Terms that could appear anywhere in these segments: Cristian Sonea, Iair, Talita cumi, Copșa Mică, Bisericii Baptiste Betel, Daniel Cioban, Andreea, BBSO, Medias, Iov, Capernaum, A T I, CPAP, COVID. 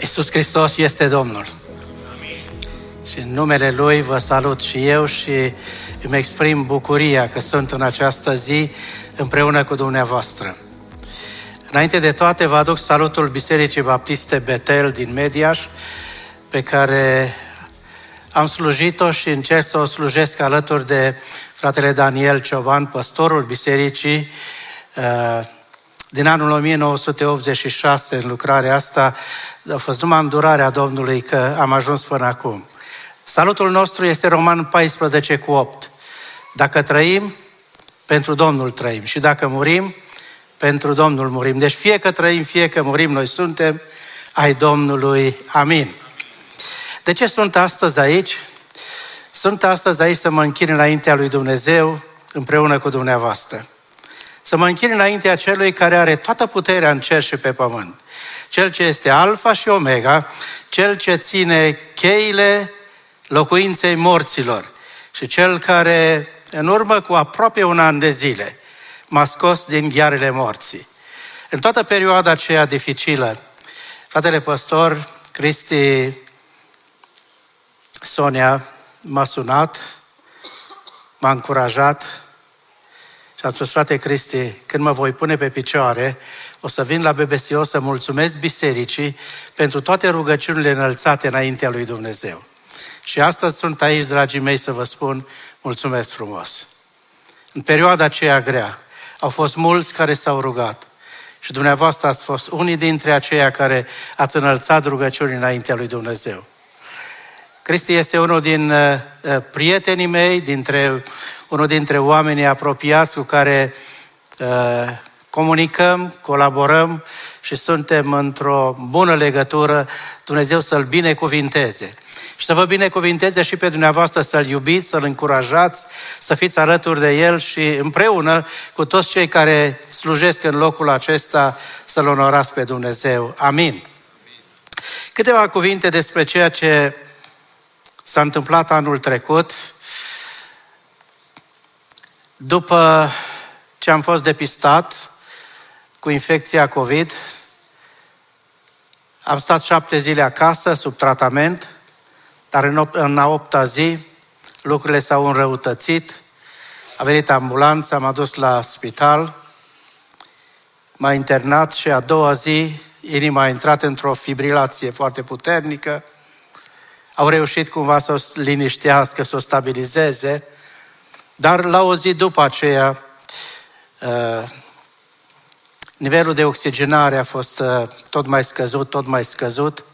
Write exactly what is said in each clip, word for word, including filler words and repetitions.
Iisus Hristos este Domnul. Amin. Și în numele Lui vă salut și eu și îmi exprim bucuria că sunt în această zi împreună cu dumneavoastră. Înainte de toate vă aduc salutul Bisericii Baptiste Betel din Medias, pe care am slujit-o și încerc să o slujesc alături de fratele Daniel Cioban, păstorul bisericii, din anul nouăsprezece optzeci și șase, în lucrarea asta. A fost numai îndurarea Domnului că am ajuns până acum. Salutul nostru este Roman paisprezece cu opt. Dacă trăim, pentru Domnul trăim. Și dacă murim, pentru Domnul murim. Deci fie că trăim, fie că murim, noi suntem ai Domnului. Amin. De ce sunt astăzi aici? Sunt astăzi aici să mă închin înaintea lui Dumnezeu împreună cu dumneavoastră. Să mă închin înaintea Celui care are toată puterea în cer și pe pământ. Cel ce este Alfa și Omega, Cel ce ține cheile locuinței morților și Cel care, în urmă cu aproape un an de zile, m-a scos din ghearele morții. În toată perioada aceea dificilă, fratele păstor Cristi Sonea m-a sunat, m-a încurajat și am spus, frate Cristi, când mă voi pune pe picioare, o să vin la B B S O să mulțumesc bisericii pentru toate rugăciunile înălțate înaintea lui Dumnezeu. Și astăzi sunt aici, dragii mei, să vă spun, mulțumesc frumos. În perioada aceea grea, au fost mulți care s-au rugat și dumneavoastră ați fost unii dintre aceia care ați înălțat rugăciuni înaintea lui Dumnezeu. Cristi este unul din uh, prietenii mei, dintre, unul dintre oamenii apropiați cu care uh, comunicăm, colaborăm și suntem într-o bună legătură. Dumnezeu să-L binecuvinteze. Și să vă binecuvinteze și pe dumneavoastră, să-L iubiți, să-L încurajați, să fiți alături de El și împreună cu toți cei care slujesc în locul acesta să-L onorați pe Dumnezeu. Amin. Amin. Câteva cuvinte despre ceea ce s-a întâmplat anul trecut, după ce am fost depistat cu infecția COVID. Am stat șapte zile acasă, sub tratament, dar în, în a opta zi lucrurile s-au înrăutățit. A venit ambulanța, m-a dus la spital, m-a internat și a doua zi inima a intrat într-o fibrilație foarte puternică. Au reușit cumva să o liniștească, să o stabilizeze, dar la o zi după aceea nivelul de oxigenare a fost tot mai scăzut, tot mai scăzut.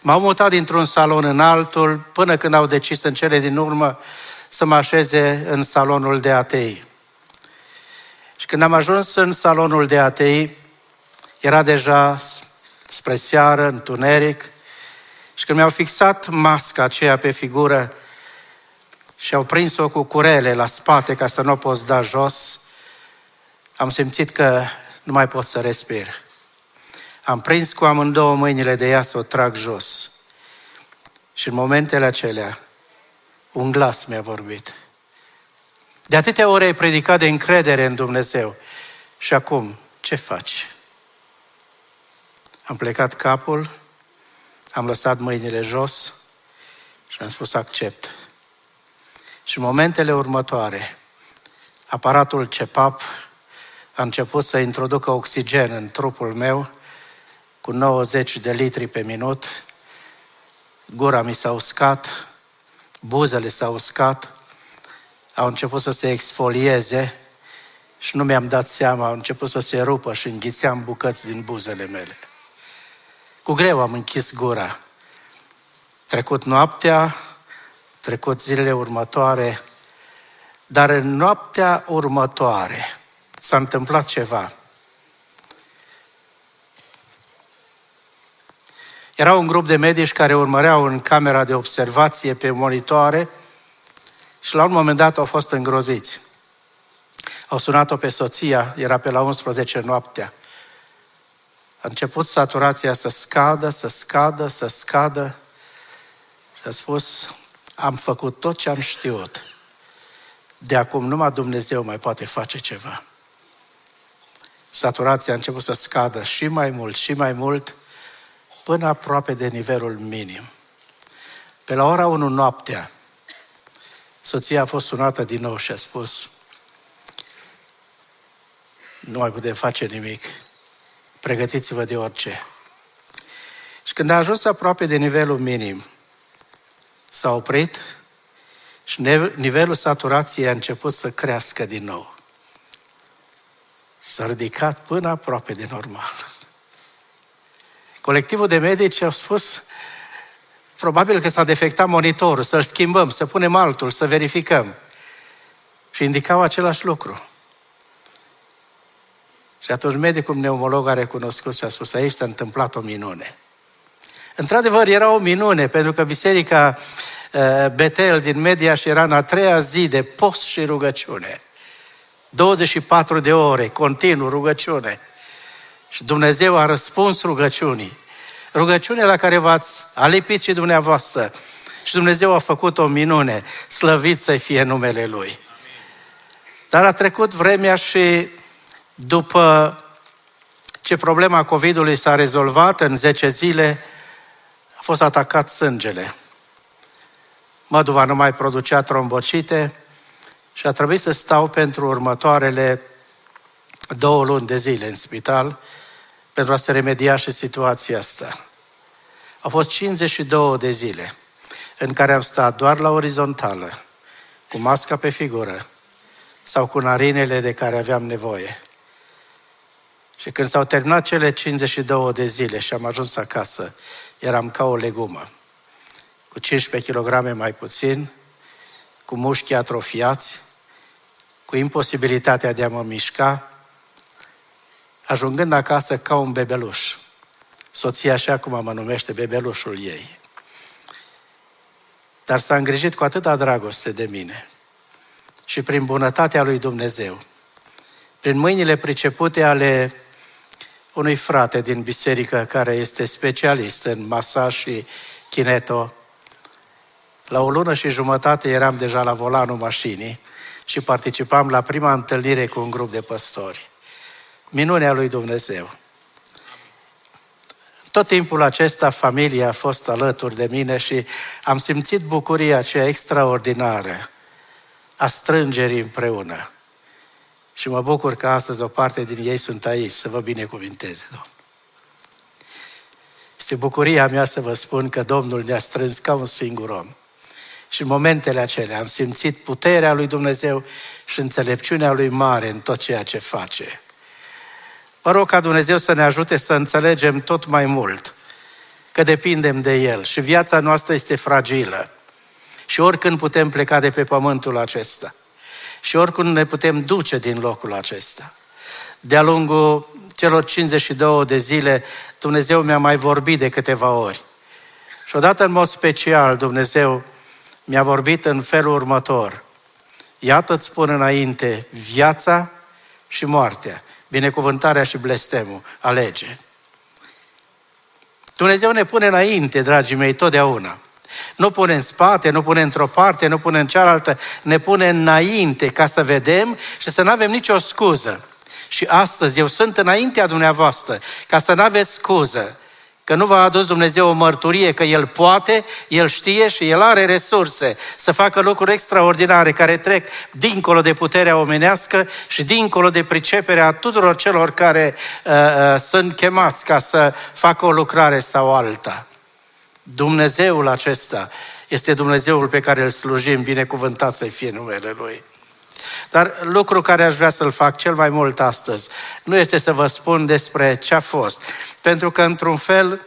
M-au mutat dintr-un salon în altul, până când au decis în cele din urmă să mă așeze în salonul de A T I. Și când am ajuns în salonul de A T I, era deja spre seară, întuneric, și când mi-au fixat masca aceea pe figură și au prins-o cu curele la spate ca să nu o poți da jos, am simțit că nu mai pot să respir. Am prins cu amândouă mâinile de ea să o trag jos. Și în momentele acelea, un glas mi-a vorbit. De atâtea ori ai predicat de încredere în Dumnezeu. Și acum, ce faci? Am plecat capul, am lăsat mâinile jos și am spus accept. Și în momentele următoare, aparatul C P A P a început să introducă oxigen în trupul meu cu nouăzeci de litri pe minut. Gura mi s-a uscat, buzele s-au uscat, au început să se exfolieze și nu mi-am dat seama, au început să se rupă și înghițeam bucăți din buzele mele. Cu greu am închis gura. Trecut noaptea, trecut zilele următoare, dar în noaptea următoare s-a întâmplat ceva. Era un grup de medici care urmăreau în camera de observație pe monitoare și la un moment dat au fost îngroziți. Au sunat-o pe soția, era pe la unsprezece noaptea. A început saturația să scadă, să scadă, să scadă și a spus, am făcut tot ce am știut. De acum numai Dumnezeu mai poate face ceva. Saturația a început să scadă și mai mult, și mai mult, până aproape de nivelul minim. Pe la ora unu noaptea, soția a fost sunată din nou și a spus, nu mai putem face nimic, pregătiți-vă de orice. Și când a ajuns aproape de nivelul minim, s-a oprit și nivelul saturației a început să crească din nou. S-a ridicat până aproape de normal. Colectivul de medici a spus, probabil că s-a defectat monitorul, să-l schimbăm, să punem altul, să verificăm. Și indicau același lucru. Și atunci medicul pneumolog a recunoscut și a spus, aici s-a întâmplat o minune. Într-adevăr, era o minune, pentru că Biserica Betel din Medias era în a treia zi de post și rugăciune. douăzeci și patru de ore, continuu rugăciune. Și Dumnezeu a răspuns rugăciunii. Rugăciunea la care v-ați alipit și dumneavoastră. Și Dumnezeu a făcut o minune. Slăvit să fie numele Lui. Dar a trecut vremea și după ce problema COVID-ului s-a rezolvat, în zece zile a fost atacat sângele. Măduva nu mai producea trombocite și a trebuit să stau pentru următoarele două luni de zile în spital pentru a se remedia și situația asta. Au fost cincizeci și două de zile în care am stat doar la orizontală, cu masca pe figură sau cu narinele de care aveam nevoie. Și când s-au terminat cele cincizeci și două de zile și am ajuns acasă, eram ca o legumă, cu cincisprezece kilograme mai puțin, cu mușchii atrofiați, cu imposibilitatea de a mă mișca, ajungând acasă ca un bebeluș. Soția așa cum mă numește, bebelușul ei. Dar s-a îngrijit cu atâta dragoste de mine și prin bunătatea lui Dumnezeu, prin mâinile pricepute ale unui frate din biserică care este specialist în masaj și kineto, la o lună și jumătate eram deja la volanul mașinii și participam la prima întâlnire cu un grup de păstori. Minunea lui Dumnezeu. Tot timpul acesta familia a fost alături de mine și am simțit bucuria aceea extraordinară a strângerii împreună. Și mă bucur că astăzi o parte din ei sunt aici, să vă binecuvinteze, Domnul. Este bucuria mea să vă spun că Domnul ne-a strâns ca un singur om. Și în momentele acelea am simțit puterea lui Dumnezeu și înțelepciunea lui mare în tot ceea ce face. Mă rog ca Dumnezeu să ne ajute să înțelegem tot mai mult că depindem de El și viața noastră este fragilă și oricând putem pleca de pe pământul acesta și oricând ne putem duce din locul acesta. De-a lungul celor cincizeci și două de zile Dumnezeu mi-a mai vorbit de câteva ori și odată în mod special Dumnezeu mi-a vorbit în felul următor. Iată îți spun înainte viața și moartea. Binecuvântarea și blestemul, alege. Dumnezeu ne pune înainte, dragii mei, totdeauna. Nu pune în spate, nu pune într-o parte, nu pune în cealaltă, ne pune înainte ca să vedem și să nu avem nicio scuză. Și astăzi eu sunt înaintea dumneavoastră, ca să nu aveți scuză, că nu v-a adus Dumnezeu o mărturie, că El poate, El știe și El are resurse să facă lucruri extraordinare care trec dincolo de puterea omenească și dincolo de priceperea tuturor celor care uh, uh, sunt chemați ca să facă o lucrare sau alta. Dumnezeul acesta este Dumnezeul pe care îl slujim, binecuvântat să fie numele Lui. Dar lucru care aș vrea să-l fac cel mai mult astăzi nu este să vă spun despre ce a fost, pentru că într-un fel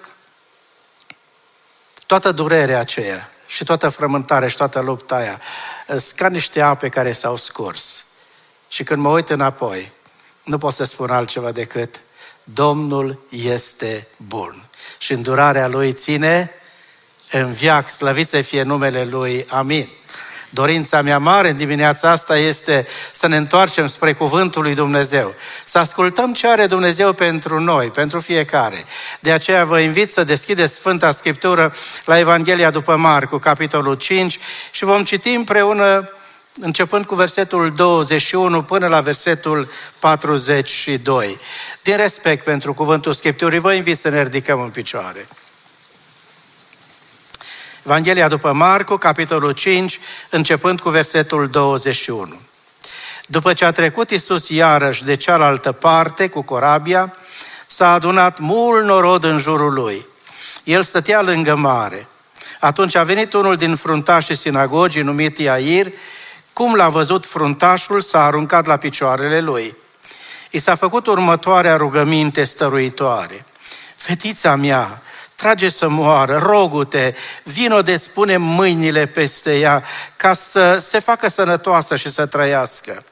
toată durerea aceea și toată frământarea și toată lupta aia sunt ca niște ape care s-au scurs și când mă uit înapoi nu pot să spun altceva decât Domnul este bun și îndurarea Lui ține în veac, slăvit să fie numele Lui, amin. Dorința mea mare în dimineața asta este să ne întoarcem spre Cuvântul lui Dumnezeu, să ascultăm ce are Dumnezeu pentru noi, pentru fiecare. De aceea vă invit să deschideți Sfânta Scriptură la Evanghelia după Marcu, capitolul cinci, și vom citi împreună începând cu versetul douăzeci și unu până la versetul patruzeci și doi. Din respect pentru Cuvântul Scripturii, vă invit să ne ridicăm în picioare. Evanghelia după Marcu, capitolul cinci, începând cu versetul douăzeci și unu. După ce a trecut Iisus iarăși de cealaltă parte cu corabia, s-a adunat mult norod în jurul lui. El stătea lângă mare. Atunci a venit unul din fruntașii sinagogii, numit Iair. Cum l-a văzut fruntașul, s-a aruncat la picioarele lui. I s-a făcut următoarea rugăminte stăruitoare. Fetița mea trage să moară, rogu-te, vino de spune mâinile peste ea, ca să se facă sănătoasă și să trăiască.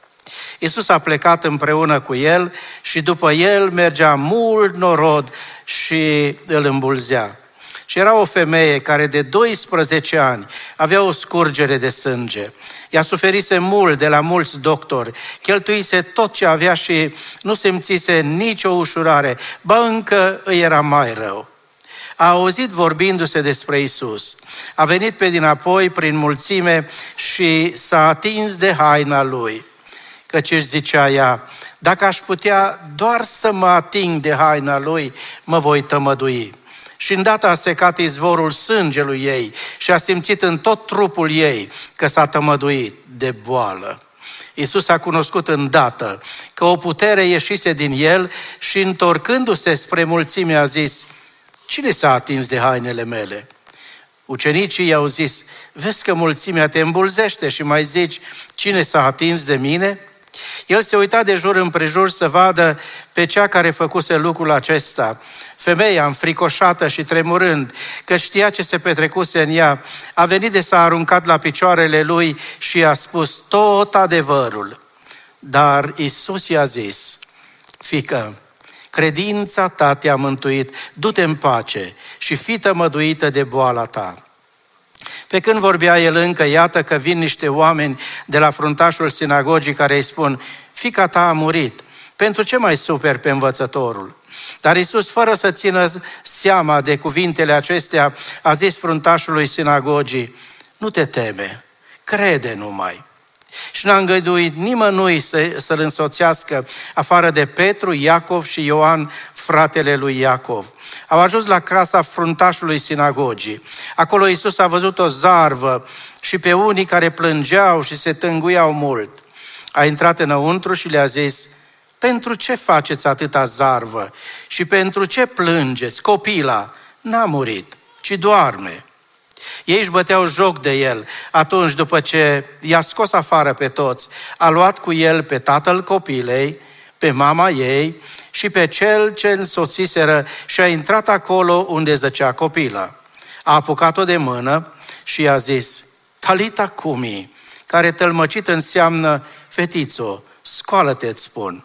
Iisus a plecat împreună cu el și după el mergea mult norod și îl îmbulzea. Și era o femeie care de doisprezece ani avea o scurgere de sânge. Ea suferise mult de la mulți doctori, cheltuise tot ce avea și nu simțise nicio ușurare, ba încă îi era mai rău. A auzit vorbindu-se despre Iisus. A venit pe dinapoi prin mulțime și s-a atins de haina lui. Căci își zicea ea, dacă aș putea doar să mă ating de haina lui, mă voi tămădui. Și îndată a secat izvorul sângelui ei și a simțit în tot trupul ei că s-a tămăduit de boală. Iisus a cunoscut îndată că o putere ieșise din el și întorcându-se spre mulțime a zis, cine s-a atins de hainele mele? Ucenicii i-au zis, vezi că mulțimea te îmbulzește și mai zici, cine s-a atins de mine? El se uita de jur împrejur să vadă pe cea care făcuse lucrul acesta. Femeia, înfricoșată și tremurând, că știa ce se petrecuse în ea, a venit de s-a aruncat la picioarele lui și i-a spus tot adevărul. Dar Iisus i-a zis, fiică, credința ta te-a mântuit, du-te în pace și fii tămăduită de boala ta. Pe când vorbea el încă, iată că vin niște oameni de la fruntașul sinagogii care îi spun, fiica ta a murit, pentru ce mai superi pe învățătorul? Dar Iisus, fără să țină seama de cuvintele acestea, a zis fruntașului sinagogii, nu te teme, crede numai. Și n-a îngăduit nimănui să, să-l însoțească, afară de Petru, Iacov și Ioan, fratele lui Iacov. Au ajuns la casa fruntașului sinagogii. Acolo Iisus a văzut o zarvă și pe unii care plângeau și se tânguiau mult. A intrat înăuntru și le-a zis, pentru ce faceți atâta zarvă și pentru ce plângeți? Copila n-a murit, ci doarme. Ei își băteau joc de el. Atunci, după ce i-a scos afară pe toți, a luat cu el pe tatăl copilei, pe mama ei și pe cel ce însoțiseră și a intrat acolo unde zăcea copila. A apucat-o de mână și i-a zis, Talita cumi, care tălmăcit înseamnă, fetițo, scoală-te-ți spun.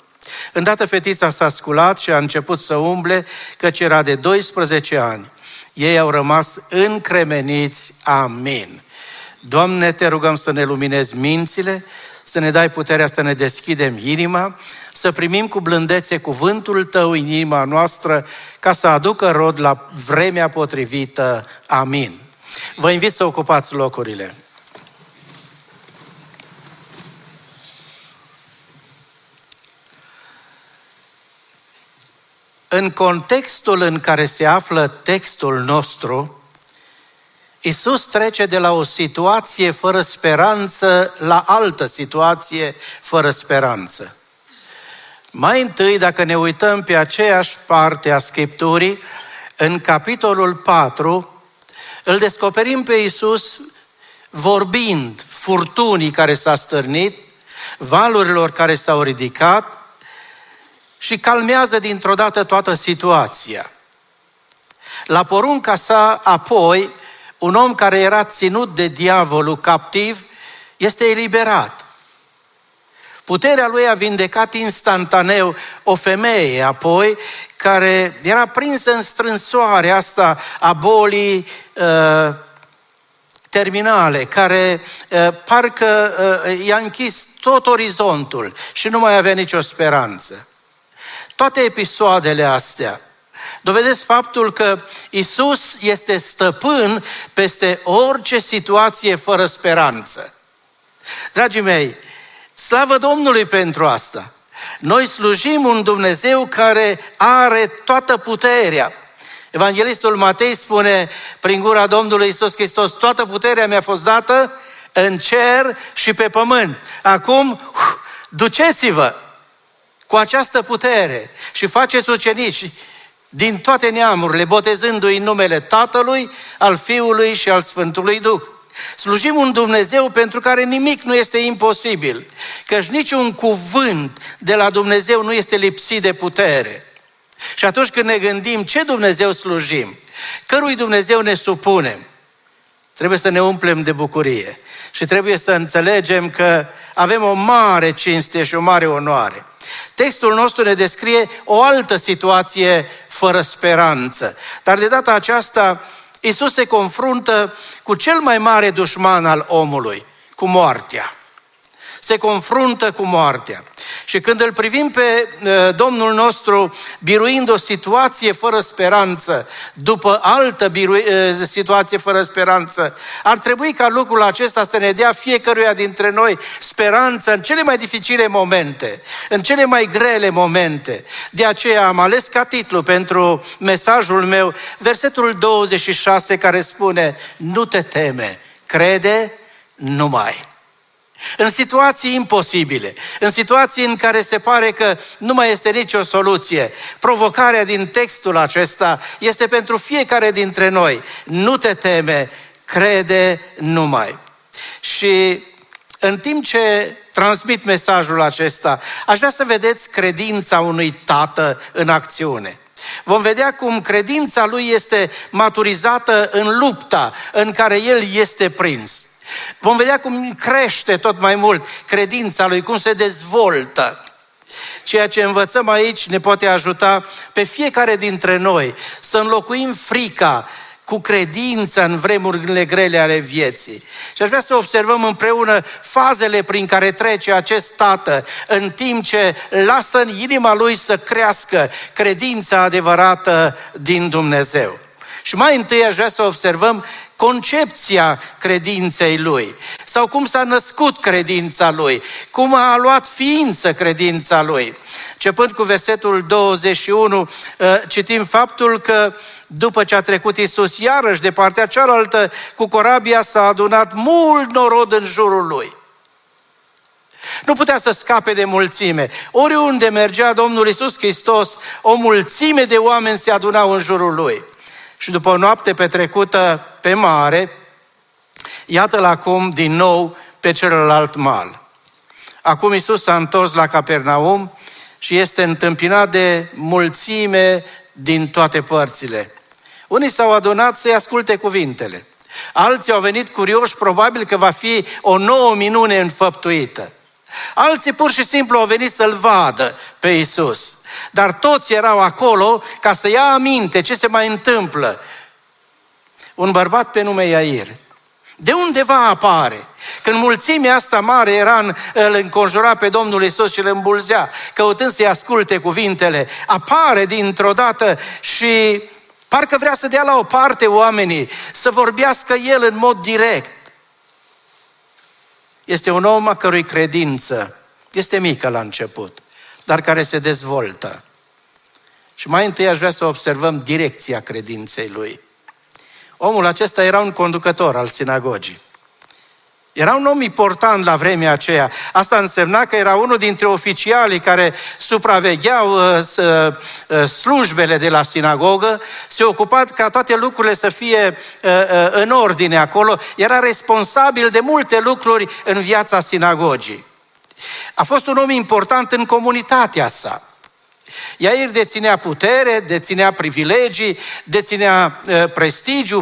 Îndată fetița s-a sculat și a început să umble, căci era de doisprezece ani. Ei au rămas încremeniți. Amin. Doamne, te rugăm să ne luminezi mințile, să ne dai puterea să ne deschidem inima, să primim cu blândețe cuvântul Tău în inima noastră, ca să aducă rod la vremea potrivită. Amin. Vă invit să ocupați locurile. În contextul în care se află textul nostru, Iisus trece de la o situație fără speranță la altă situație fără speranță. Mai întâi, dacă ne uităm pe aceeași parte a Scripturii, în capitolul patru, îl descoperim pe Iisus vorbind furtunii care s-a stârnit, valurilor care s-au ridicat, și calmează dintr-o dată toată situația. La porunca sa, apoi, un om care era ținut de diavolul captiv este eliberat. Puterea lui a vindecat instantaneu o femeie, apoi, care era prinsă în strânsoarea asta a bolii uh, terminale, care uh, parcă uh, i-a închis tot orizontul și nu mai avea nicio speranță. Toate episoadele astea dovedesc faptul că Iisus este stăpân peste orice situație fără speranță. Dragii mei, slavă Domnului pentru asta! Noi slujim un Dumnezeu care are toată puterea. Evanghelistul Matei spune prin gura Domnului Iisus Hristos: toată puterea mi-a fost dată în cer și pe pământ. Acum, duceți-vă cu această putere și faceți ucenici din toate neamurile, botezându-i în numele Tatălui, al Fiului și al Sfântului Duh. Slujim un Dumnezeu pentru care nimic nu este imposibil, căci niciun cuvânt de la Dumnezeu nu este lipsit de putere. Și atunci când ne gândim ce Dumnezeu slujim, cărui Dumnezeu ne supunem, trebuie să ne umplem de bucurie și trebuie să înțelegem că avem o mare cinste și o mare onoare. Textul nostru ne descrie o altă situație fără speranță, dar de data aceasta Iisus se confruntă cu cel mai mare dușman al omului, cu moartea. Se confruntă cu moartea. Și când îl privim pe Domnul nostru biruind o situație fără speranță, după altă biru- situație fără speranță, ar trebui ca lucrul acesta să ne dea fiecăruia dintre noi speranță în cele mai dificile momente, în cele mai grele momente. De aceea am ales ca titlu pentru mesajul meu versetul douăzeci și șase, care spune: nu te teme, crede numai. În situații imposibile, în situații în care se pare că nu mai este nicio soluție, provocarea din textul acesta este pentru fiecare dintre noi: nu te teme, crede numai. Și în timp ce transmit mesajul acesta, aș vrea să vedeți credința unui tată în acțiune. Vom vedea cum credința lui este maturizată în lupta în care el este prins. Vom vedea cum crește tot mai mult credința lui, cum se dezvoltă. Ceea ce învățăm aici ne poate ajuta pe fiecare dintre noi să înlocuim frica cu credința în vremurile grele ale vieții. Și aș vrea să observăm împreună fazele prin care trece acest tată, în timp ce lasă în inima lui să crească credința adevărată din Dumnezeu. Și mai întâi aș vrea să observăm concepția credinței lui, sau cum s-a născut credința lui, cum a luat ființă credința lui. Începând cu versetul douăzeci și unu, citim faptul că după ce a trecut Iisus iarăși de partea cealaltă cu corabia, s-a adunat mult norod în jurul lui. Nu putea să scape de mulțime. Oriunde mergea Domnul Iisus Hristos, o mulțime de oameni se adunau în jurul lui. Și după o noapte petrecută pe mare, iată-l acum din nou pe celălalt mal. Acum Iisus s-a întors la Capernaum și este întâmpinat de mulțime din toate părțile. Unii s-au adunat să-i asculte cuvintele. Alții au venit curioși, probabil că va fi o nouă minune înfăptuită. Alții pur și simplu au venit să-L vadă pe Iisus. Dar toți erau acolo ca să ia aminte ce se mai întâmplă. Un bărbat pe nume Iair, de undeva apare. Când mulțimea asta mare era în, îl înconjura pe Domnul Iisus și îl îmbulzea, căutând să-i asculte cuvintele, apare dintr-o dată și parcă vrea să dea la o parte oamenii, să vorbească el în mod direct. Este un om a cărui credință este mică la început, dar care se dezvoltă. Și mai întâi aș vrea să observăm direcția credinței lui. Omul acesta era un conducător al sinagogii. Era un om important la vremea aceea. Asta însemna că era unul dintre oficialii care supravegheau slujbele de la sinagogă, se ocupa ca toate lucrurile să fie în ordine acolo, era responsabil de multe lucruri în viața sinagogii. A fost un om important în comunitatea sa. Iair deținea putere, deținea privilegii, deținea prestigiu,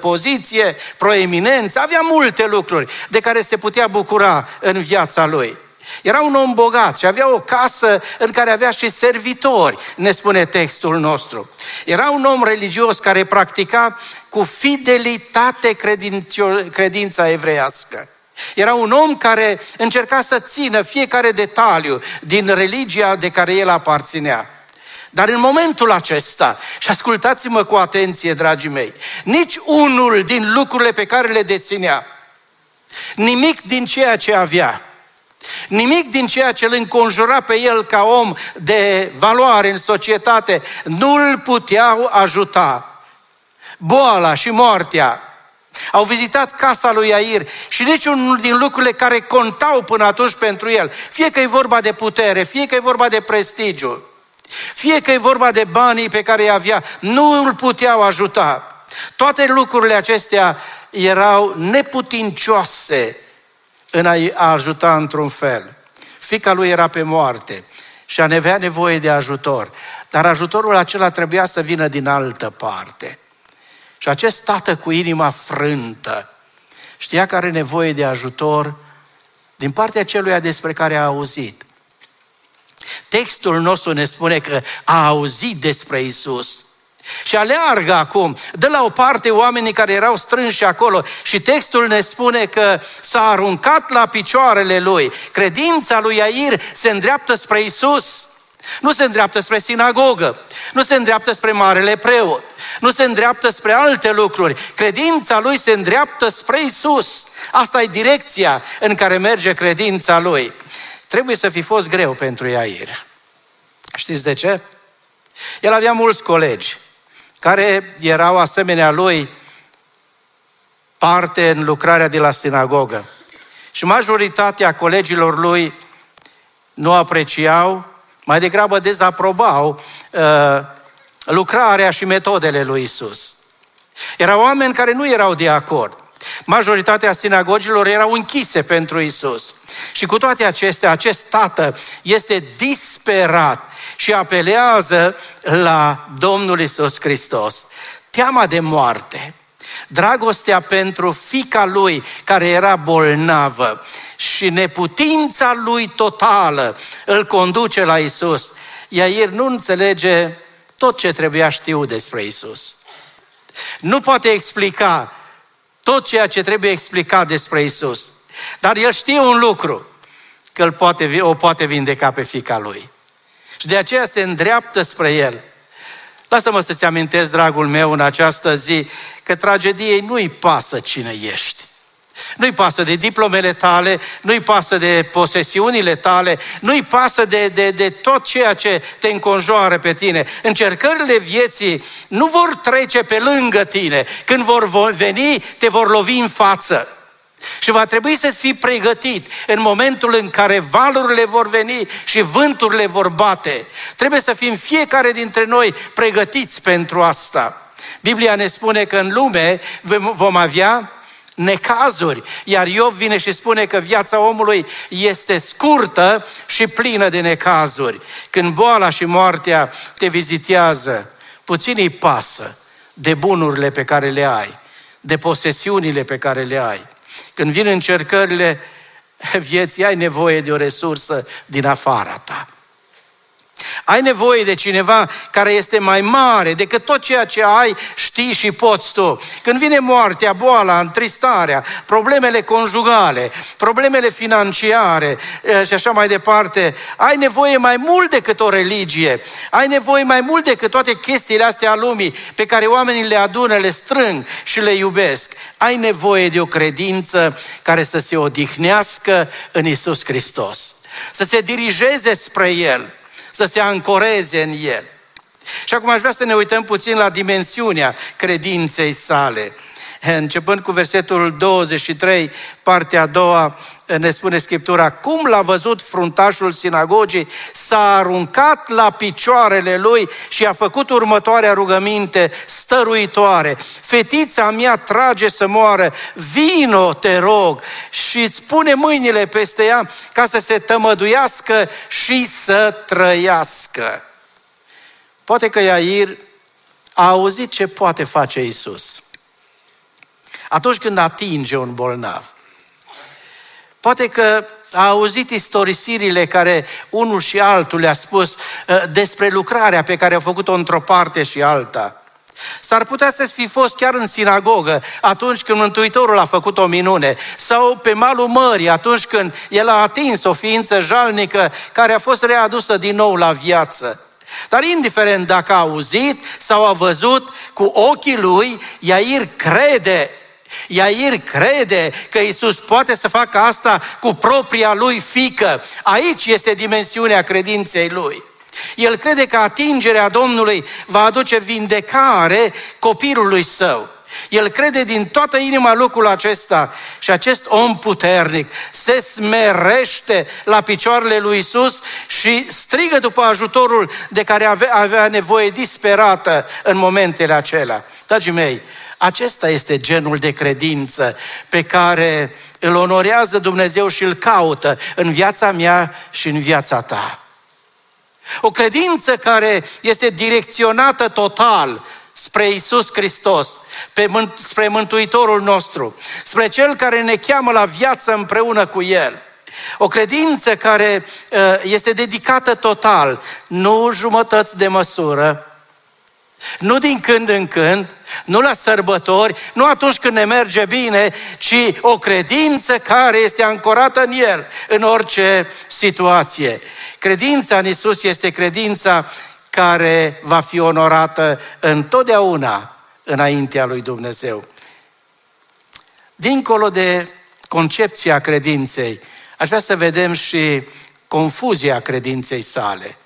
poziție, proeminență, avea multe lucruri de care se putea bucura în viața lui. Era un om bogat și avea o casă în care avea și servitori, ne spune textul nostru. Era un om religios care practica cu fidelitate credința evreiască. Era un om care încerca să țină fiecare detaliu din religia de care el aparținea. Dar în momentul acesta, și ascultați-mă cu atenție, dragii mei, nici unul din lucrurile pe care le deținea, nimic din ceea ce avea, nimic din ceea ce îl înconjura pe el ca om de valoare în societate, nu îl puteau ajuta. Boala și moartea au vizitat casa lui Iair și niciunul din lucrurile care contau până atunci pentru el, fie că e vorba de putere, fie că e vorba de prestigiu, fie că e vorba de banii pe care îi avea, nu îl puteau ajuta. Toate lucrurile acestea erau neputincioase în a-i ajuta într-un fel. Fiica lui era pe moarte și avea nevoie de ajutor, dar ajutorul acela trebuia să vină din altă parte. Și acest tată cu inima frântă știa că are nevoie de ajutor din partea celuia despre care a auzit. Textul nostru ne spune că a auzit despre Iisus și aleargă acum, dă la o parte oamenii care erau strânși acolo și textul ne spune că s-a aruncat la picioarele lui. Credința lui Iair se îndreaptă spre Iisus, nu se îndreaptă spre sinagogă, nu se îndreaptă spre marele preot, nu se îndreaptă spre alte lucruri. Credința lui se îndreaptă spre Iisus. Asta e direcția în care merge credința lui. Trebuie să fi fost greu pentru Iair. Știți de ce? El avea mulți colegi care erau asemenea lui parte în lucrarea de la sinagogă. Și majoritatea colegilor lui nu apreciau, mai degrabă dezaprobau uh, lucrarea și metodele lui Isus. Erau oameni care nu erau de acord. Majoritatea sinagogilor erau închise pentru Isus. Și cu toate acestea, acest tată este disperat și apelează la Domnul Iisus Hristos. Teama de moarte, dragostea pentru fiica lui care era bolnavă și neputința lui totală îl conduce la Iisus. Iair nu înțelege tot ce trebuia știut despre Iisus. Nu poate explica tot ceea ce trebuie explicat despre Iisus. Dar el știe un lucru, că îl poate, o poate vindeca pe fiica lui. Și de aceea se îndreaptă spre el. Lasă-mă să-ți amintesc, dragul meu, în această zi, că tragediei nu-i pasă cine ești. Nu-i pasă de diplomele tale, nu-i pasă de posesiunile tale, nu-i pasă de, de, de tot ceea ce te înconjoară pe tine. Încercările vieții nu vor trece pe lângă tine. Când vor veni, te vor lovi în față. Și va trebui să fii pregătit în momentul în care valurile vor veni și vânturile vor bate. Trebuie să fim fiecare dintre noi pregătiți pentru asta. Biblia ne spune că în lume vom avea necazuri, iar Iov vine și spune că viața omului este scurtă și plină de necazuri. Când boala și moartea te vizitează, puțin îi pasă de bunurile pe care le ai, de posesiunile pe care le ai. Când vin încercările vieții, ai nevoie de o resursă din afara ta. Ai nevoie de cineva care este mai mare decât tot ceea ce ai, știi și poți tu. Când vine moartea, boala, întristarea, problemele conjugale, problemele financiare și așa mai departe, ai nevoie mai mult decât o religie, ai nevoie mai mult decât toate chestiile astea a lumii pe care oamenii le adună, le strâng și le iubesc. Ai nevoie de o credință care să se odihnească în Iisus Hristos, să se dirigeze spre El, să se ancoreze în el. Și acum aș vrea să ne uităm puțin la dimensiunea credinței sale. Începând cu versetul douăzeci și trei, partea a doua, ne spune Scriptura: cum l-a văzut fruntașul sinagogii, s-a aruncat la picioarele lui și a făcut următoarea rugăminte stăruitoare: fetița mea trage să moară, vino te rog, și îți pune mâinile peste ea ca să se tămăduiască și să trăiască. Poate că Iair a auzit ce poate face Iisus atunci când atinge un bolnav. Poate că a auzit istorisirile care unul și altul le-a spus despre lucrarea pe care a făcut-o într-o parte și alta. S-ar putea să fi fost chiar în sinagogă atunci când Mântuitorul a făcut o minune, sau pe malul mării atunci când el a atins o ființă jalnică care a fost readusă din nou la viață. Dar indiferent dacă a auzit sau a văzut cu ochii lui, Iair crede Iair crede că Iisus poate să facă asta cu propria lui fiică. Aici este dimensiunea credinței lui. El crede că atingerea Domnului va aduce vindecare copilului său. El crede din toată inima lucrul acesta și acest om puternic se smerește la picioarele lui Iisus și strigă după ajutorul de care avea nevoie disperată în momentele acelea. Dragii mei, acesta este genul de credință pe care îl onorează Dumnezeu și îl caută în viața mea și în viața ta. O credință care este direcționată total spre Iisus Hristos, spre Mântuitorul nostru, spre Cel care ne cheamă la viață împreună cu El. O credință care este dedicată total, nu jumătăți de măsură, nu din când în când, nu la sărbători, nu atunci când ne merge bine, ci o credință care este ancorată în El, în orice situație. Credința în Iisus este credința care va fi onorată întotdeauna înaintea lui Dumnezeu. Dincolo de concepția credinței, aș vrea să vedem și confuzia credinței sale.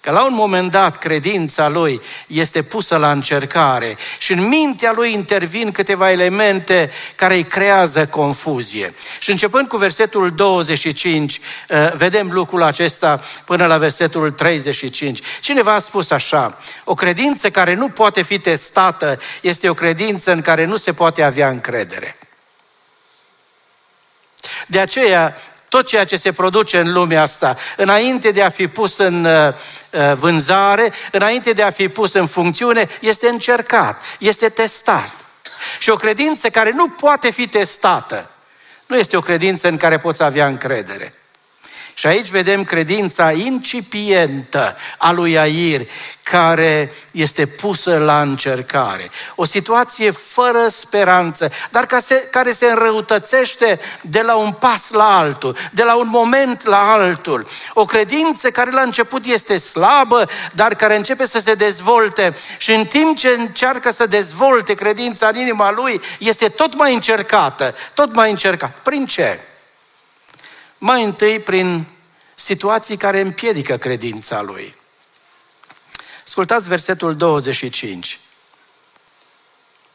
Că la un moment dat credința lui este pusă la încercare și în mintea lui intervin câteva elemente care îi creează confuzie. Și începând cu versetul douăzeci și cinci, vedem lucrul acesta până la versetul treizeci și cinci. Cineva a spus așa: o credință care nu poate fi testată este o credință în care nu se poate avea încredere. De aceea, tot ceea ce se produce în lumea asta, înainte de a fi pus în vânzare, înainte de a fi pus în funcțiune, este încercat, este testat. Și o credință care nu poate fi testată, nu este o credință în care poți avea încredere. Și aici vedem credința incipientă a lui Iair, care este pusă la încercare. O situație fără speranță, dar care se înrăutățește de la un pas la altul, de la un moment la altul. O credință care la început este slabă, dar care începe să se dezvolte și în timp ce încearcă să dezvolte credința în inima lui, este tot mai încercată, tot mai încercată. Prin ce? Mai întâi prin situații care împiedică credința lui. Ascultați versetul douăzeci și cinci.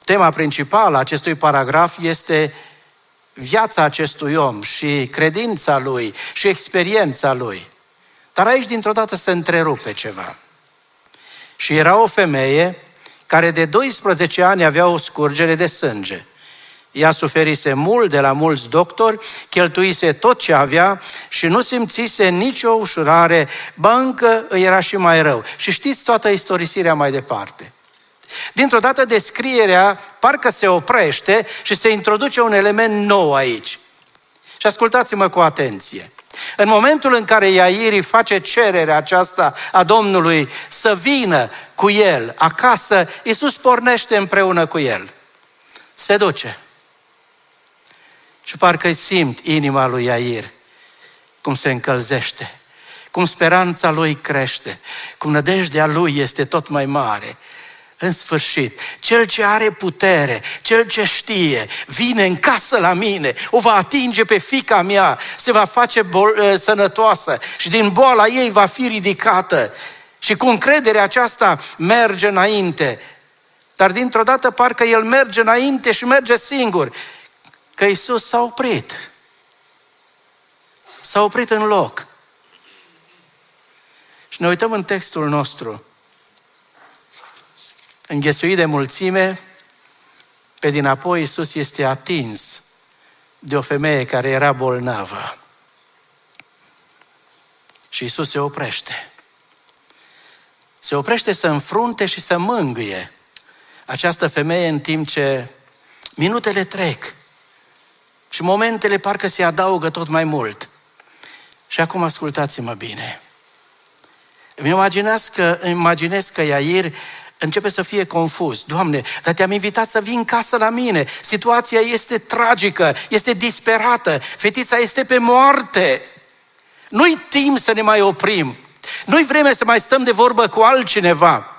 Tema principală a acestui paragraf este viața acestui om și credința lui și experiența lui. Dar aici dintr-o dată se întrerupe ceva. Și era o femeie care de doisprezece ani avea o scurgere de sânge. Ea suferise mult de la mulți doctori, cheltuise tot ce avea și nu simțise nicio ușurare, ba încă îi era și mai rău. Și știți toată istorisirea mai departe. Dintr-o dată descrierea parcă se oprește și se introduce un element nou aici. Și ascultați-mă cu atenție. În momentul în care Iair face cererea aceasta a Domnului să vină cu el acasă, Iisus pornește împreună cu el. Se duce. Și parcă simt inima lui Iair, cum se încălzește, cum speranța lui crește, cum nădejdea lui este tot mai mare. În sfârșit, cel ce are putere, cel ce știe, vine în casă la mine, o va atinge pe fiica mea, se va face bol- sănătoasă și din boala ei va fi ridicată. Și cu încrederea aceasta merge înainte. Dar dintr-o dată parcă el merge înainte și merge singur. Că Iisus s-a oprit. S-a oprit în loc. Și ne uităm în textul nostru. Înghesuit de mulțime, pe dinapoi Iisus este atins de o femeie care era bolnavă. Și Iisus se oprește. Se oprește să înfrunte și să mângâie această femeie în timp ce minutele trec. și momentele parcă se adaugă tot mai mult. Și acum ascultați-mă bine. Îmi imaginez că, imaginez că Iair începe să fie confuz. Doamne, dar te-am invitat să vii în casă la mine. Situația este tragică, este disperată, fetița este pe moarte. Nu-i timp să ne mai oprim. Nu-i vreme să mai stăm de vorbă cu altcineva.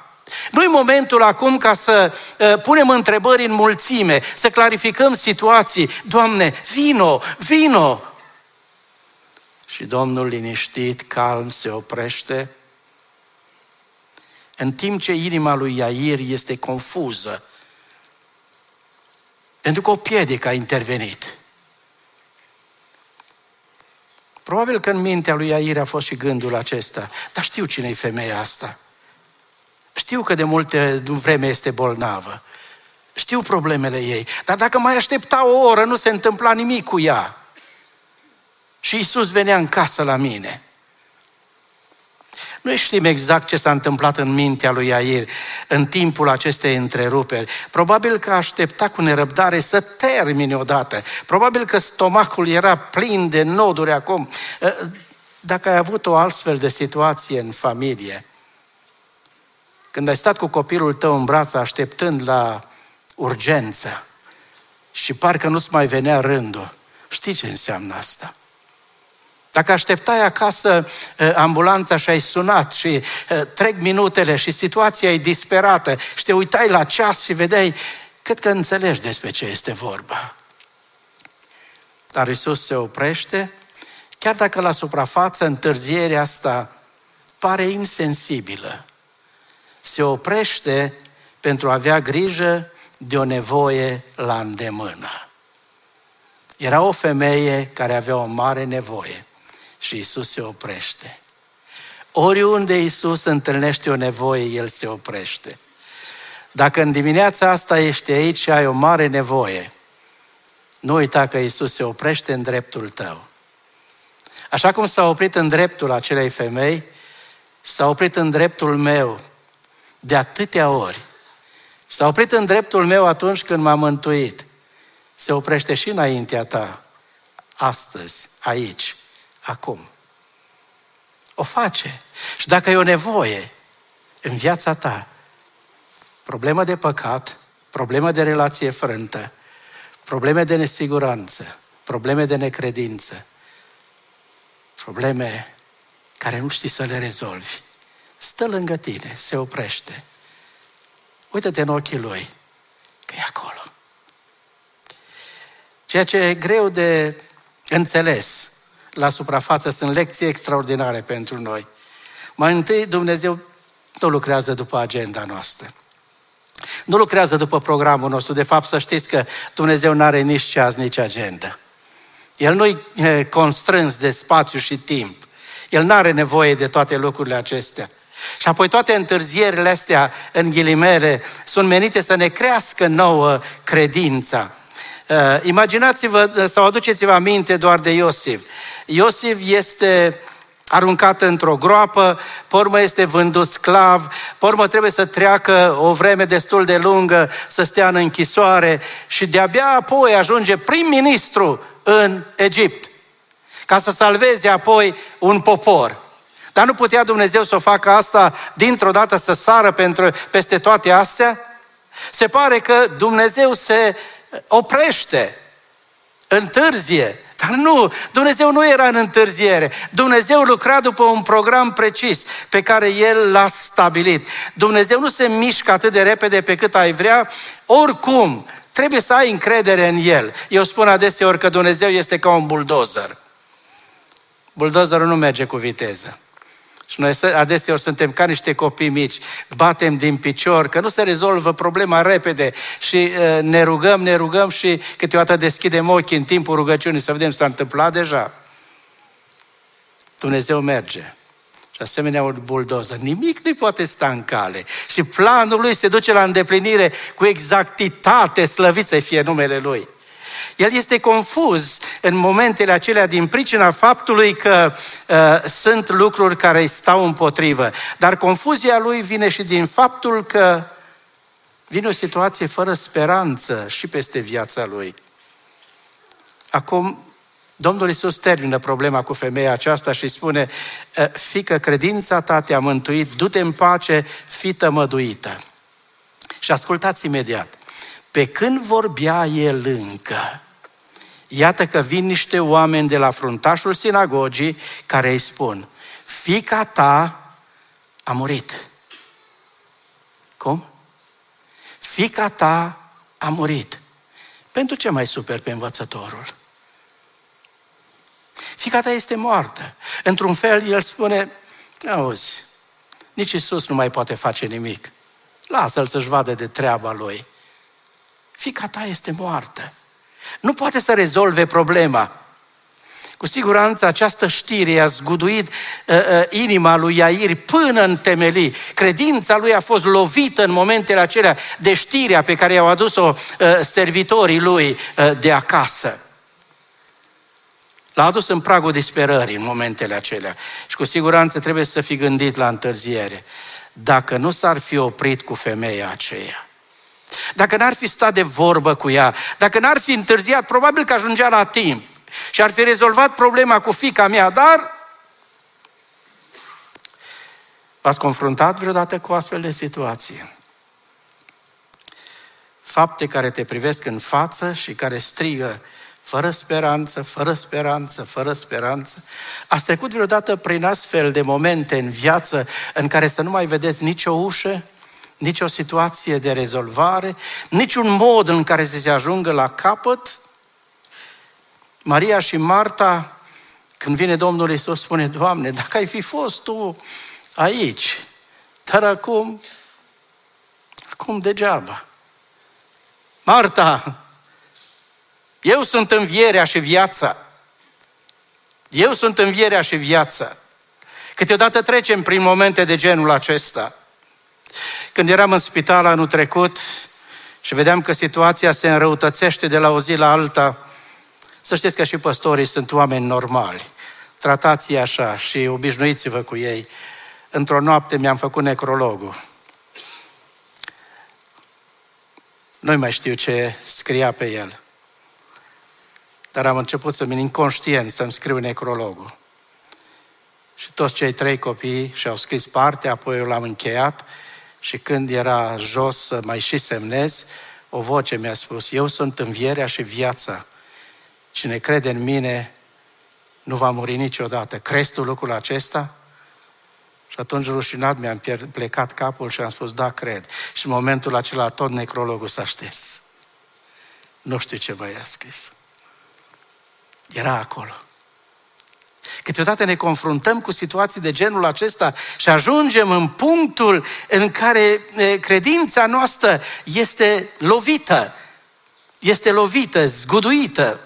Nu-i momentul acum ca să uh, punem întrebări în mulțime, să clarificăm situații. Doamne, vino, vino! Și Domnul, liniștit, calm, se oprește. În timp ce inima lui Iair este confuză, pentru că o piedică a intervenit. Probabil că în mintea lui Iair a fost și gândul acesta. Dar știu cine-i femeia asta. Știu că de multe vreme este bolnavă. Știu problemele ei. Dar dacă mai aștepta o oră, nu se întâmpla nimic cu ea. Și Iisus venea în casă la mine. Noi știm exact ce s-a întâmplat în mintea lui Iair în timpul acestei întreruperi. Probabil că aștepta cu nerăbdare să termine odată. Probabil că stomacul era plin de noduri acum. Dacă ai avut o altfel de situație în familie, când ai stat cu copilul tău în brațe așteptând la urgență și parcă nu-ți mai venea rândul, știi ce înseamnă asta? Dacă așteptai acasă ambulanța și ai sunat și trec minutele și situația e disperată și te uitai la ceas și vedeai, cred că înțelegi despre ce este vorba. Dar Iisus se oprește, chiar dacă la suprafață întârzierea asta pare insensibilă. Se oprește pentru a avea grijă de o nevoie la îndemână. Era o femeie care avea o mare nevoie. Și Iisus se oprește. Oriunde Iisus întâlnește o nevoie, El se oprește. Dacă în dimineața asta ești aici și ai o mare nevoie, nu uita că Iisus se oprește în dreptul tău. Așa cum s-a oprit în dreptul acelei femei, s-a oprit în dreptul meu de atâtea ori. S-a oprit în dreptul meu atunci când m-am mântuit. Se oprește și înaintea ta, astăzi, aici. Acum. O face. Și dacă e o nevoie în viața ta, problemă de păcat, problemă de relație frântă, probleme de nesiguranță, probleme de necredință, probleme care nu știi să le rezolvi, stă lângă tine, se oprește. Uită-te în ochii Lui, că e acolo. Ceea ce e greu de înțeles la suprafață, sunt lecții extraordinare pentru noi. Mai întâi, Dumnezeu nu lucrează după agenda noastră. Nu lucrează după programul nostru. De fapt, să știți că Dumnezeu nu are nici ceas, nici agenda. El nu-i constrâns de spațiu și timp. El nu are nevoie de toate lucrurile acestea. Și apoi toate întârzierile astea, în ghilimele, sunt menite să ne crească nouă credința. Imaginați-vă sau aduceți-vă aminte doar de Iosif. Iosif este aruncat într-o groapă, pe urmă este vândut sclav, pe urmă trebuie să treacă o vreme destul de lungă, să stea în închisoare și de-abia apoi ajunge prim-ministru în Egipt, ca să salveze apoi un popor. Dar nu putea Dumnezeu să o facă asta dintr-o dată, să sară pentru, peste toate astea? Se pare că Dumnezeu se oprește, întârzie, dar nu, Dumnezeu nu era în întârziere. Dumnezeu lucra după un program precis pe care El l-a stabilit. Dumnezeu nu se mișcă atât de repede pe cât ai vrea, oricum trebuie să ai încredere în El. Eu spun adeseori că Dumnezeu este ca un buldozer. Buldozerul nu merge cu viteză. Și noi adeseori suntem ca niște copii mici, batem din picior, că nu se rezolvă problema repede și uh, ne rugăm, ne rugăm și câteodată deschidem ochii în timpul rugăciunii să vedem ce s-a întâmplat deja. Dumnezeu merge. Și asemenea un buldozer. Nimic nu poate sta în cale. Și planul Lui se duce la îndeplinire cu exactitate, slăvit să fie numele Lui. El este confuz în momentele acelea din pricina faptului că uh, sunt lucruri care îi stau împotrivă. Dar confuzia lui vine și din faptul că vine o situație fără speranță și peste viața lui. Acum, Domnul Iisus termină problema cu femeia aceasta și spune: fiică, credința ta te-a mântuit, du-te în pace, fii tămăduită. Și ascultați imediat. Pe când vorbea el încă, iată că vin niște oameni de la fruntașul sinagogii care îi spun: fiica ta a murit. Cum? Fiica ta a murit. Pentru ce mai super pe învățătorul? Fiica ta este moartă. Într-un fel, el spune: auzi, nici Iisus nu mai poate face nimic. Lasă-l să-și vadă de treaba lui. Fiica ta este moartă. Nu poate să rezolve problema. Cu siguranță această știre a zguduit uh, uh, inima lui Iair până în temelii. Credința lui a fost lovită în momentele acelea de știrea pe care i-au adus-o uh, servitorii lui uh, de acasă. L-a adus în pragul disperării în momentele acelea. Și cu siguranță trebuie să fi gândit la întârziere. Dacă nu s-ar fi oprit cu femeia aceea, dacă n-ar fi stat de vorbă cu ea, dacă n-ar fi întârziat, probabil că ajungea la timp și ar fi rezolvat problema cu fiica mea, dar... V-ați confruntat vreodată cu astfel de situație? Fapte care te privesc în față și care strigă: fără speranță, fără speranță, fără speranță. Ați trecut vreodată prin astfel de momente în viață în care să nu mai vedeți nicio ușă, nici o situație de rezolvare, niciun mod în care să se ajungă la capăt? Maria și Marta, când vine Domnul Iisus, spune: Doamne, dacă ai fi fost Tu aici, dar acum, acum degeaba. Marta, eu sunt învierea și viața. Eu sunt învierea și viața. Câteodată trecem prin momente de genul acesta. Când eram în spital anul trecut și vedeam că situația se înrăutățește de la o zi la alta, să știți că și păstorii sunt oameni normali. Tratați-i așa și obișnuiți-vă cu ei. Într-o noapte mi-am făcut necrologul. Nu mai știu ce scria pe el. Dar am început să-mi inconștient să-mi scriu necrologul. Și toți cei trei copii și-au scris parte, apoi eu l-am încheiat și când era jos să mai și semnez, o voce mi-a spus: eu sunt învierea și viața. Cine crede în mine nu va muri niciodată. Crezi tu lucrul acesta? Și atunci, rușinat, mi-am plecat capul și am spus: da, cred. Și în momentul acela tot necrologul s-a șters. Nu știu ce vă i-a scris. Era acolo. Câteodată ne confruntăm cu situații de genul acesta și ajungem în punctul în care credința noastră este lovită. Este lovită, zguduită.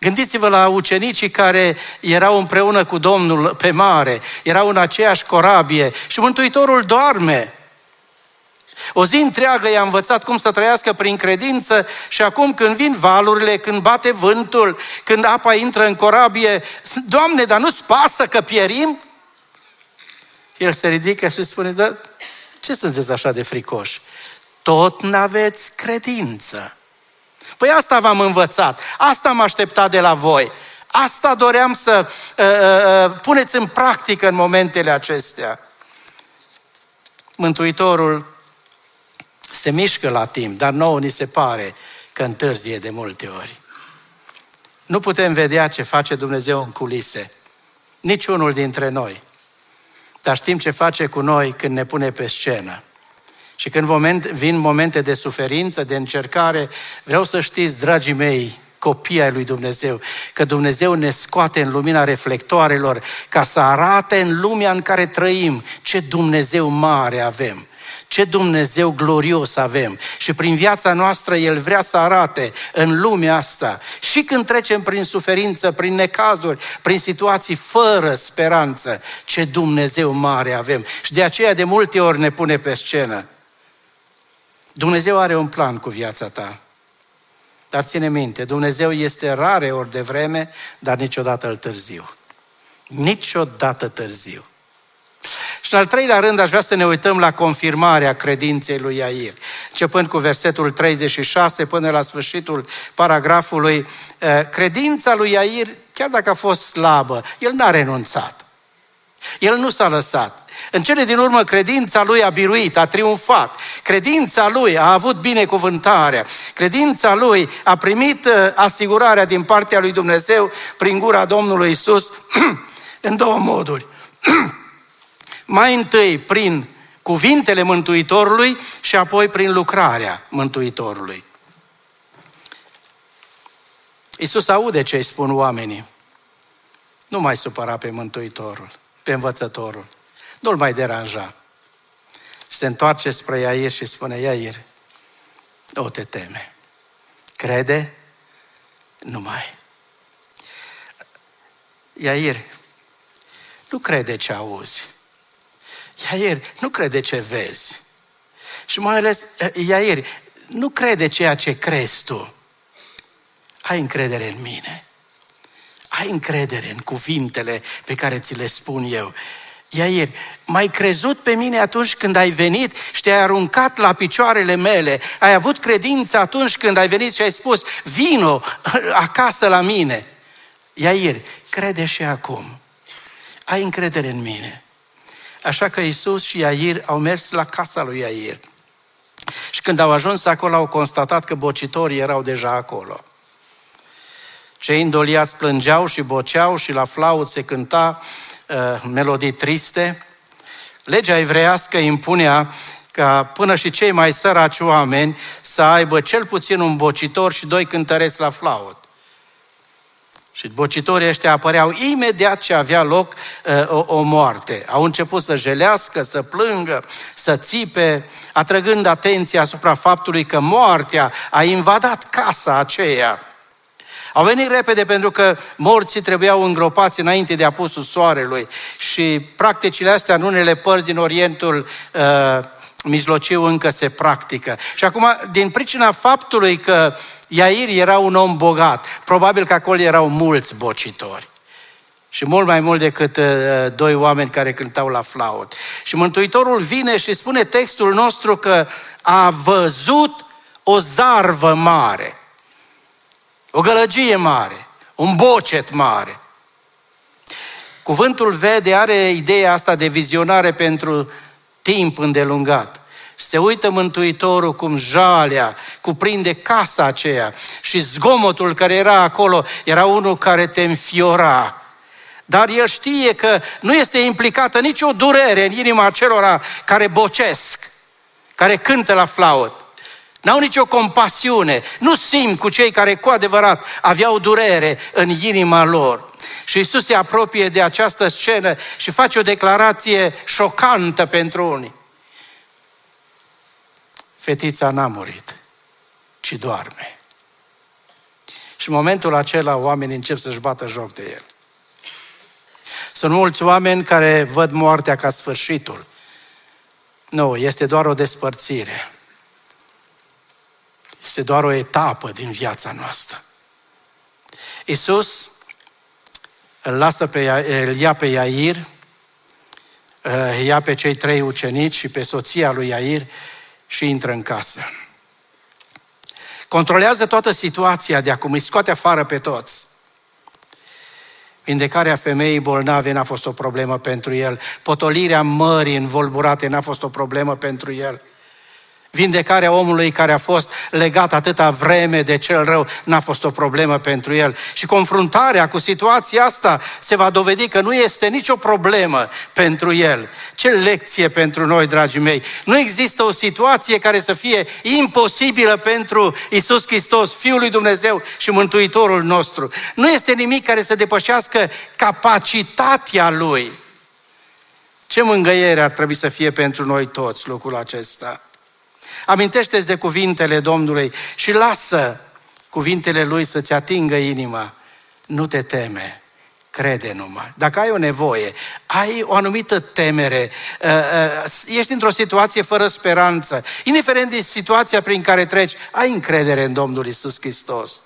Gândiți-vă la ucenicii care erau împreună cu Domnul pe mare, erau în aceeași corabie și Mântuitorul doarme. O zi întreagă i-a învățat cum să trăiască prin credință și acum când vin valurile, când bate vântul, când apa intră în corabie, Doamne, dar nu-ți pasă că pierim? El se ridică și spune: dar ce sunteți așa de fricoși? Tot n-aveți credință. Păi asta v-am învățat, asta m-am așteptat de la voi, asta doream să uh, uh, puneți în practică în momentele acestea. Mântuitorul se mișcă la timp, dar nouă ni se pare că întârzie de multe ori. Nu putem vedea ce face Dumnezeu în culise, niciunul dintre noi, dar știm ce face cu noi când ne pune pe scenă. Și când moment, vin momente de suferință, de încercare, vreau să știți, dragii mei, copii ai lui Dumnezeu, că Dumnezeu ne scoate în lumina reflectoarelor ca să arate în lumea în care trăim ce Dumnezeu mare avem, ce Dumnezeu glorios avem. Și prin viața noastră El vrea să arate în lumea asta. Și când trecem prin suferință, prin necazuri, prin situații fără speranță, ce Dumnezeu mare avem. Și de aceea de multe ori ne pune pe scenă. Dumnezeu are un plan cu viața ta. Dar ține minte, Dumnezeu este rare ori de vreme, dar niciodată târziu. Niciodată târziu. Și în al treilea rând aș vrea să ne uităm la confirmarea credinței lui Iair. începând cu versetul treizeci și șase până la sfârșitul paragrafului, credința lui Iair, chiar dacă a fost slabă, el n-a renunțat. El nu s-a lăsat. În cele din urmă, credința lui a biruit, a triumfat. Credința lui a avut binecuvântarea. Credința lui a primit asigurarea din partea lui Dumnezeu prin gura Domnului Iisus în două moduri. Mai întâi prin cuvintele Mântuitorului și apoi prin lucrarea Mântuitorului. Iisus aude ce îi spun oamenii. Nu mai supăra pe Mântuitorul, pe Învățătorul. Nu-l mai deranja. Se întoarce spre Iair și spune: Iair, nu te teme. Crede numai. Iair, nu crede ce auzi. Iair, nu crede ce vezi. Și mai ales, Iair, nu crede ceea ce crezi tu. Ai încredere în mine. Ai încredere în cuvintele pe care ți le spun eu. Iair, m-ai crezut pe mine atunci când ai venit și te-ai aruncat la picioarele mele. Ai avut credință atunci când ai venit și ai spus: vino acasă la mine. Iair, crede și acum. Ai încredere în mine. Așa că Iisus și Iair au mers la casa lui Iair. Și când au ajuns acolo, au constatat că bocitorii erau deja acolo. Cei îndoliați plângeau și boceau și la flaut se cânta uh, melodii triste. Legea evreiască impunea ca până și cei mai săraci oameni să aibă cel puțin un bocitor și doi cântăreți la flaut. Și bocitorii ăștia apăreau imediat ce avea loc uh, o, o moarte. Au început să jelească, să plângă, să țipe, atrăgând atenția asupra faptului că moartea a invadat casa aceea. Au venit repede pentru că morții trebuiau îngropați înainte de apusul soarelui și practicile astea în unele părți din Orientul uh, Mijlociu încă se practică. Și acum, din pricina faptului că Iair era un om bogat, probabil că acolo erau mulți bocitori. Și mult mai mult decât uh, doi oameni care cântau la flaut. Și Mântuitorul vine și spune textul nostru că a văzut o zarvă mare. O gălăgie mare, un bocet mare. Cuvântul vede are ideea asta de vizionare pentru timp îndelungat. Se uită Mântuitorul cum jalea cuprinde casa aceea și zgomotul care era acolo era unul care te înfiora. Dar el știe că nu este implicată nicio durere în inima acelora care bocesc, care cântă la flaut. N-au nicio compasiune, nu simt cu cei care cu adevărat aveau durere în inima lor. Și Iisus se apropie de această scenă și face o declarație șocantă pentru unii. Fetița n-a murit, ci doarme. Și în momentul acela oamenii încep să-și bată joc de el. Sunt mulți oameni care văd moartea ca sfârșitul. Nu, este doar o despărțire. Este doar o etapă din viața noastră. Iisus îl lasă pe, îl ia pe Iair, îl ia pe cei trei ucenici și pe soția lui Iair și intră în casă. Controlează toată situația de acum, îi scoate afară pe toți. Vindecarea femeii bolnave n-a fost o problemă pentru el. Potolirea mării învolburate n-a fost o problemă pentru el. Vindecarea omului care a fost legat atâta vreme de cel rău n-a fost o problemă pentru el. Și confruntarea cu situația asta se va dovedi că nu este nicio problemă pentru el. Ce lecție pentru noi, dragii mei! Nu există o situație care să fie imposibilă pentru Iisus Hristos, Fiul lui Dumnezeu și Mântuitorul nostru. Nu este nimic care să depășească capacitatea Lui. Ce mângâiere ar trebui să fie pentru noi toți lucrul acesta! Amintește-ți de cuvintele Domnului și lasă cuvintele Lui să-ți atingă inima. Nu te teme, crede numai. Dacă ai o nevoie, ai o anumită temere, ești într-o situație fără speranță, indiferent de situația prin care treci, ai încredere în Domnul Iisus Hristos.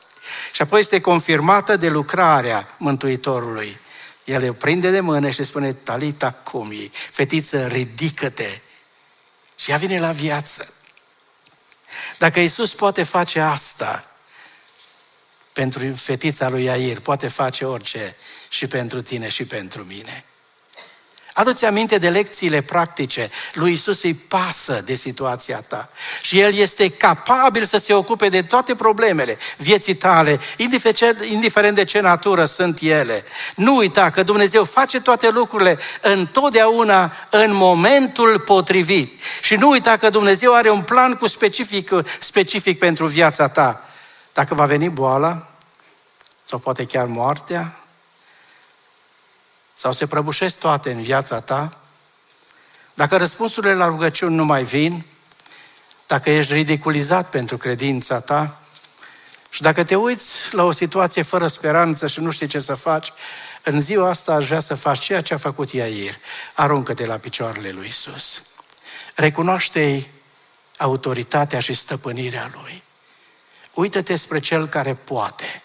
Și apoi este confirmată de lucrarea Mântuitorului. El îl prinde de mână și spune: Talita cumi, fetiță, ridică-te! Și ea vine la viață. Dacă Iisus poate face asta pentru fetița lui Iair, poate face orice și pentru tine și pentru mine. Adu-ți aminte de lecțiile practice. Lui Iisus îi pasă de situația ta și El este capabil să se ocupe de toate problemele vieții tale, indiferent de ce natură sunt ele. Nu uita că Dumnezeu face toate lucrurile întotdeauna în momentul potrivit și nu uita că Dumnezeu are un plan cu specific, specific pentru viața ta. Dacă va veni boala sau poate chiar moartea, sau se prăbușesc toate în viața ta, dacă răspunsurile la rugăciuni nu mai vin, dacă ești ridiculizat pentru credința ta și dacă te uiți la o situație fără speranță și nu știi ce să faci, în ziua asta aș vrea să faci ceea ce a făcut Iair. Aruncă-te la picioarele lui Iisus. Recunoaște-i autoritatea și stăpânirea Lui. Uită-te spre Cel care poate,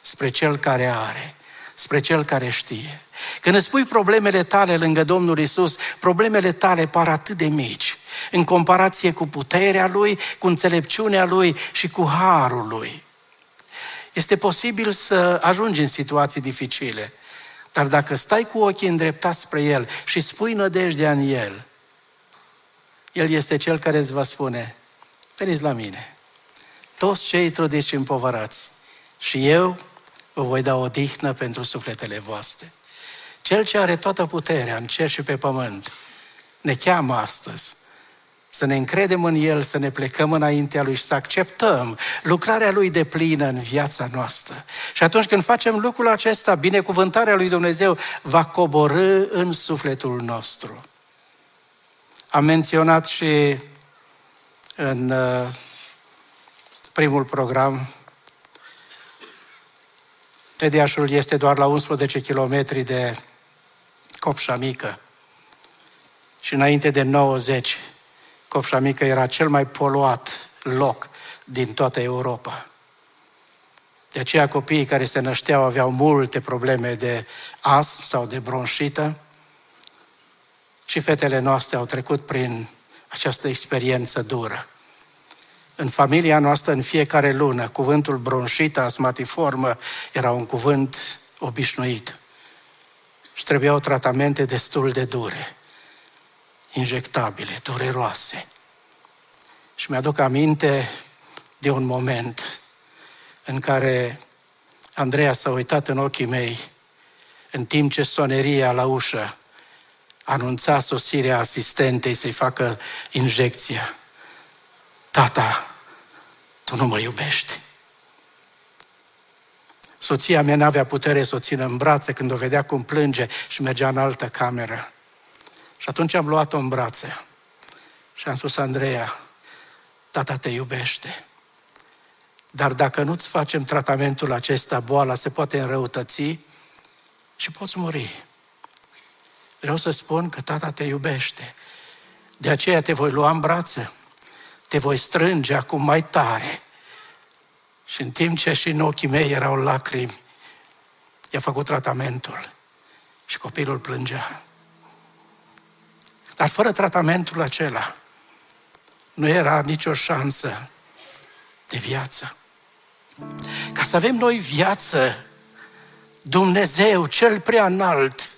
spre Cel care are, spre Cel care știe. Când îți pui problemele tale lângă Domnul Iisus, problemele tale par atât de mici, în comparație cu puterea Lui, cu înțelepciunea Lui și cu harul Lui. Este posibil să ajungi în situații dificile, dar dacă stai cu ochii îndreptați spre El și îți pui nădejdea în El, El este Cel care îți va spune: veniți la mine, toți cei trudiți și împovărați, și Eu vă voi da odihnă pentru sufletele voastre. Cel ce are toată puterea în cer și pe pământ ne cheamă astăzi să ne încredem în El, să ne plecăm înaintea Lui și să acceptăm lucrarea Lui de plină în viața noastră. Și atunci când facem lucrul acesta, binecuvântarea Lui Dumnezeu va coborî în sufletul nostru. Am menționat și în primul program, Mediașul este doar la unsprezece kilometri de Copșa Mică și înainte de nouăzeci, Copșa Mică era cel mai poluat loc din toată Europa. De aceea copiii care se nășteau aveau multe probleme de astm sau de bronșită și fetele noastre au trecut prin această experiență dură. În familia noastră, în fiecare lună, cuvântul bronșită, asmatiformă, era un cuvânt obișnuit. Și trebuiau tratamente destul de dure, injectabile, dureroase. Și mi-aduc aminte de un moment în care Andreea s-a uitat în ochii mei în timp ce soneria la ușă anunța sosirea asistentei să-i facă injecția. Tata, tu nu mă iubești. Soția mea n-avea putere să o țină în brațe când o vedea cum plânge și mergea în altă cameră. Și atunci am luat-o în brațe și am spus: Andreea, tata te iubește, dar dacă nu-ți facem tratamentul acesta, boala se poate înrăutăți și poți muri. Vreau să spun că tata te iubește, de aceea te voi lua în brațe, te voi strânge acum mai tare. Și în timp ce și în ochii mei erau lacrimi, i-a făcut tratamentul și copilul plângea. Dar fără tratamentul acela nu era nicio șansă de viață. Ca să avem noi viață, Dumnezeu cel prea înalt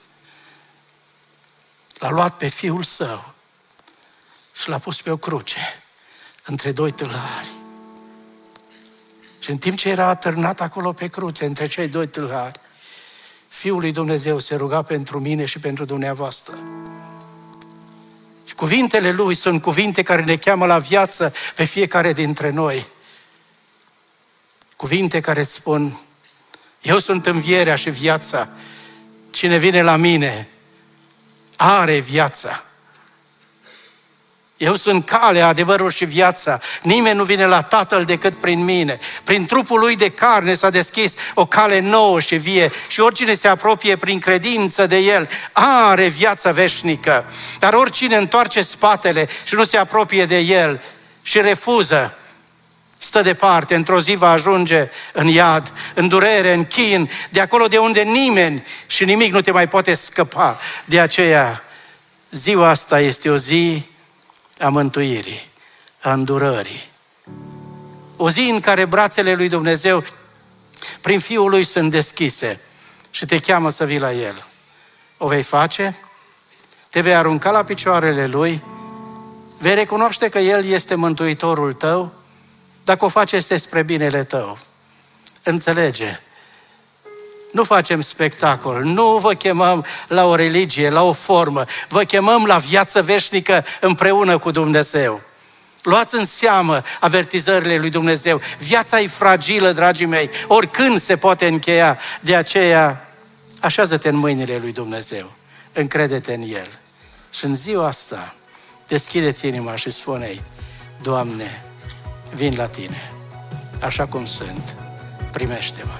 l-a luat pe Fiul Său și l-a pus pe o cruce între doi tâlhari. Și în timp ce era atârnat acolo pe cruce, între cei doi tâlhari, Fiul lui Dumnezeu se ruga pentru mine și pentru dumneavoastră. Și cuvintele Lui sunt cuvinte care ne cheamă la viață pe fiecare dintre noi. Cuvinte care spun: Eu sunt învierea și viața. Cine vine la mine are viața. Eu sunt calea, adevărul și viața. Nimeni nu vine la Tatăl decât prin mine. Prin trupul Lui de carne s-a deschis o cale nouă și vie și oricine se apropie prin credință de El are viața veșnică. Dar oricine întoarce spatele și nu se apropie de El și refuză, stă departe, într-o zi va ajunge în iad, în durere, în chin, de acolo de unde nimeni și nimic nu te mai poate scăpa. De aceea, ziua asta este o zi a mântuirii, a îndurării, o zi în care brațele lui Dumnezeu prin Fiul lui sunt deschise și te cheamă să vii la El. O vei face? Te vei arunca la picioarele Lui? Vei recunoaște că El este Mântuitorul tău? Dacă o faci, este spre binele tău. Înțelege. Nu facem spectacol, nu vă chemăm la o religie, la o formă, vă chemăm la viață veșnică împreună cu Dumnezeu. Luați în seamă avertizările lui Dumnezeu. Viața e fragilă, dragii mei, oricând se poate încheia. De aceea, așează-te în mâinile lui Dumnezeu, încrede-te în El. Și în ziua asta, deschide-ți inima și spune-i: Doamne, vin la Tine, așa cum sunt, primește-mă.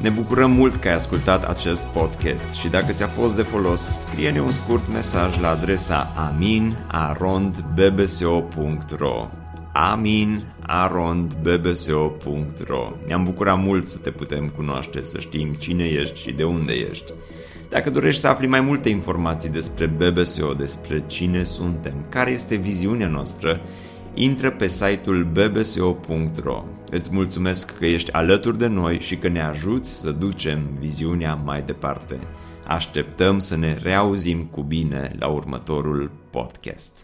Ne bucurăm mult că ai ascultat acest podcast și dacă ți-a fost de folos, scrie-ne un scurt mesaj la adresa amin arond b b s o punct r o amin arond b b s o punct r o. Ne-am bucurat mult să te putem cunoaște, să știm cine ești și de unde ești. Dacă dorești să afli mai multe informații despre B B S O, despre cine suntem, care este viziunea noastră, intră pe site-ul b b s o punct r o. Îți mulțumesc că ești alături de noi și că ne ajuți să ducem viziunea mai departe. Așteptăm să ne reauzim cu bine la următorul podcast.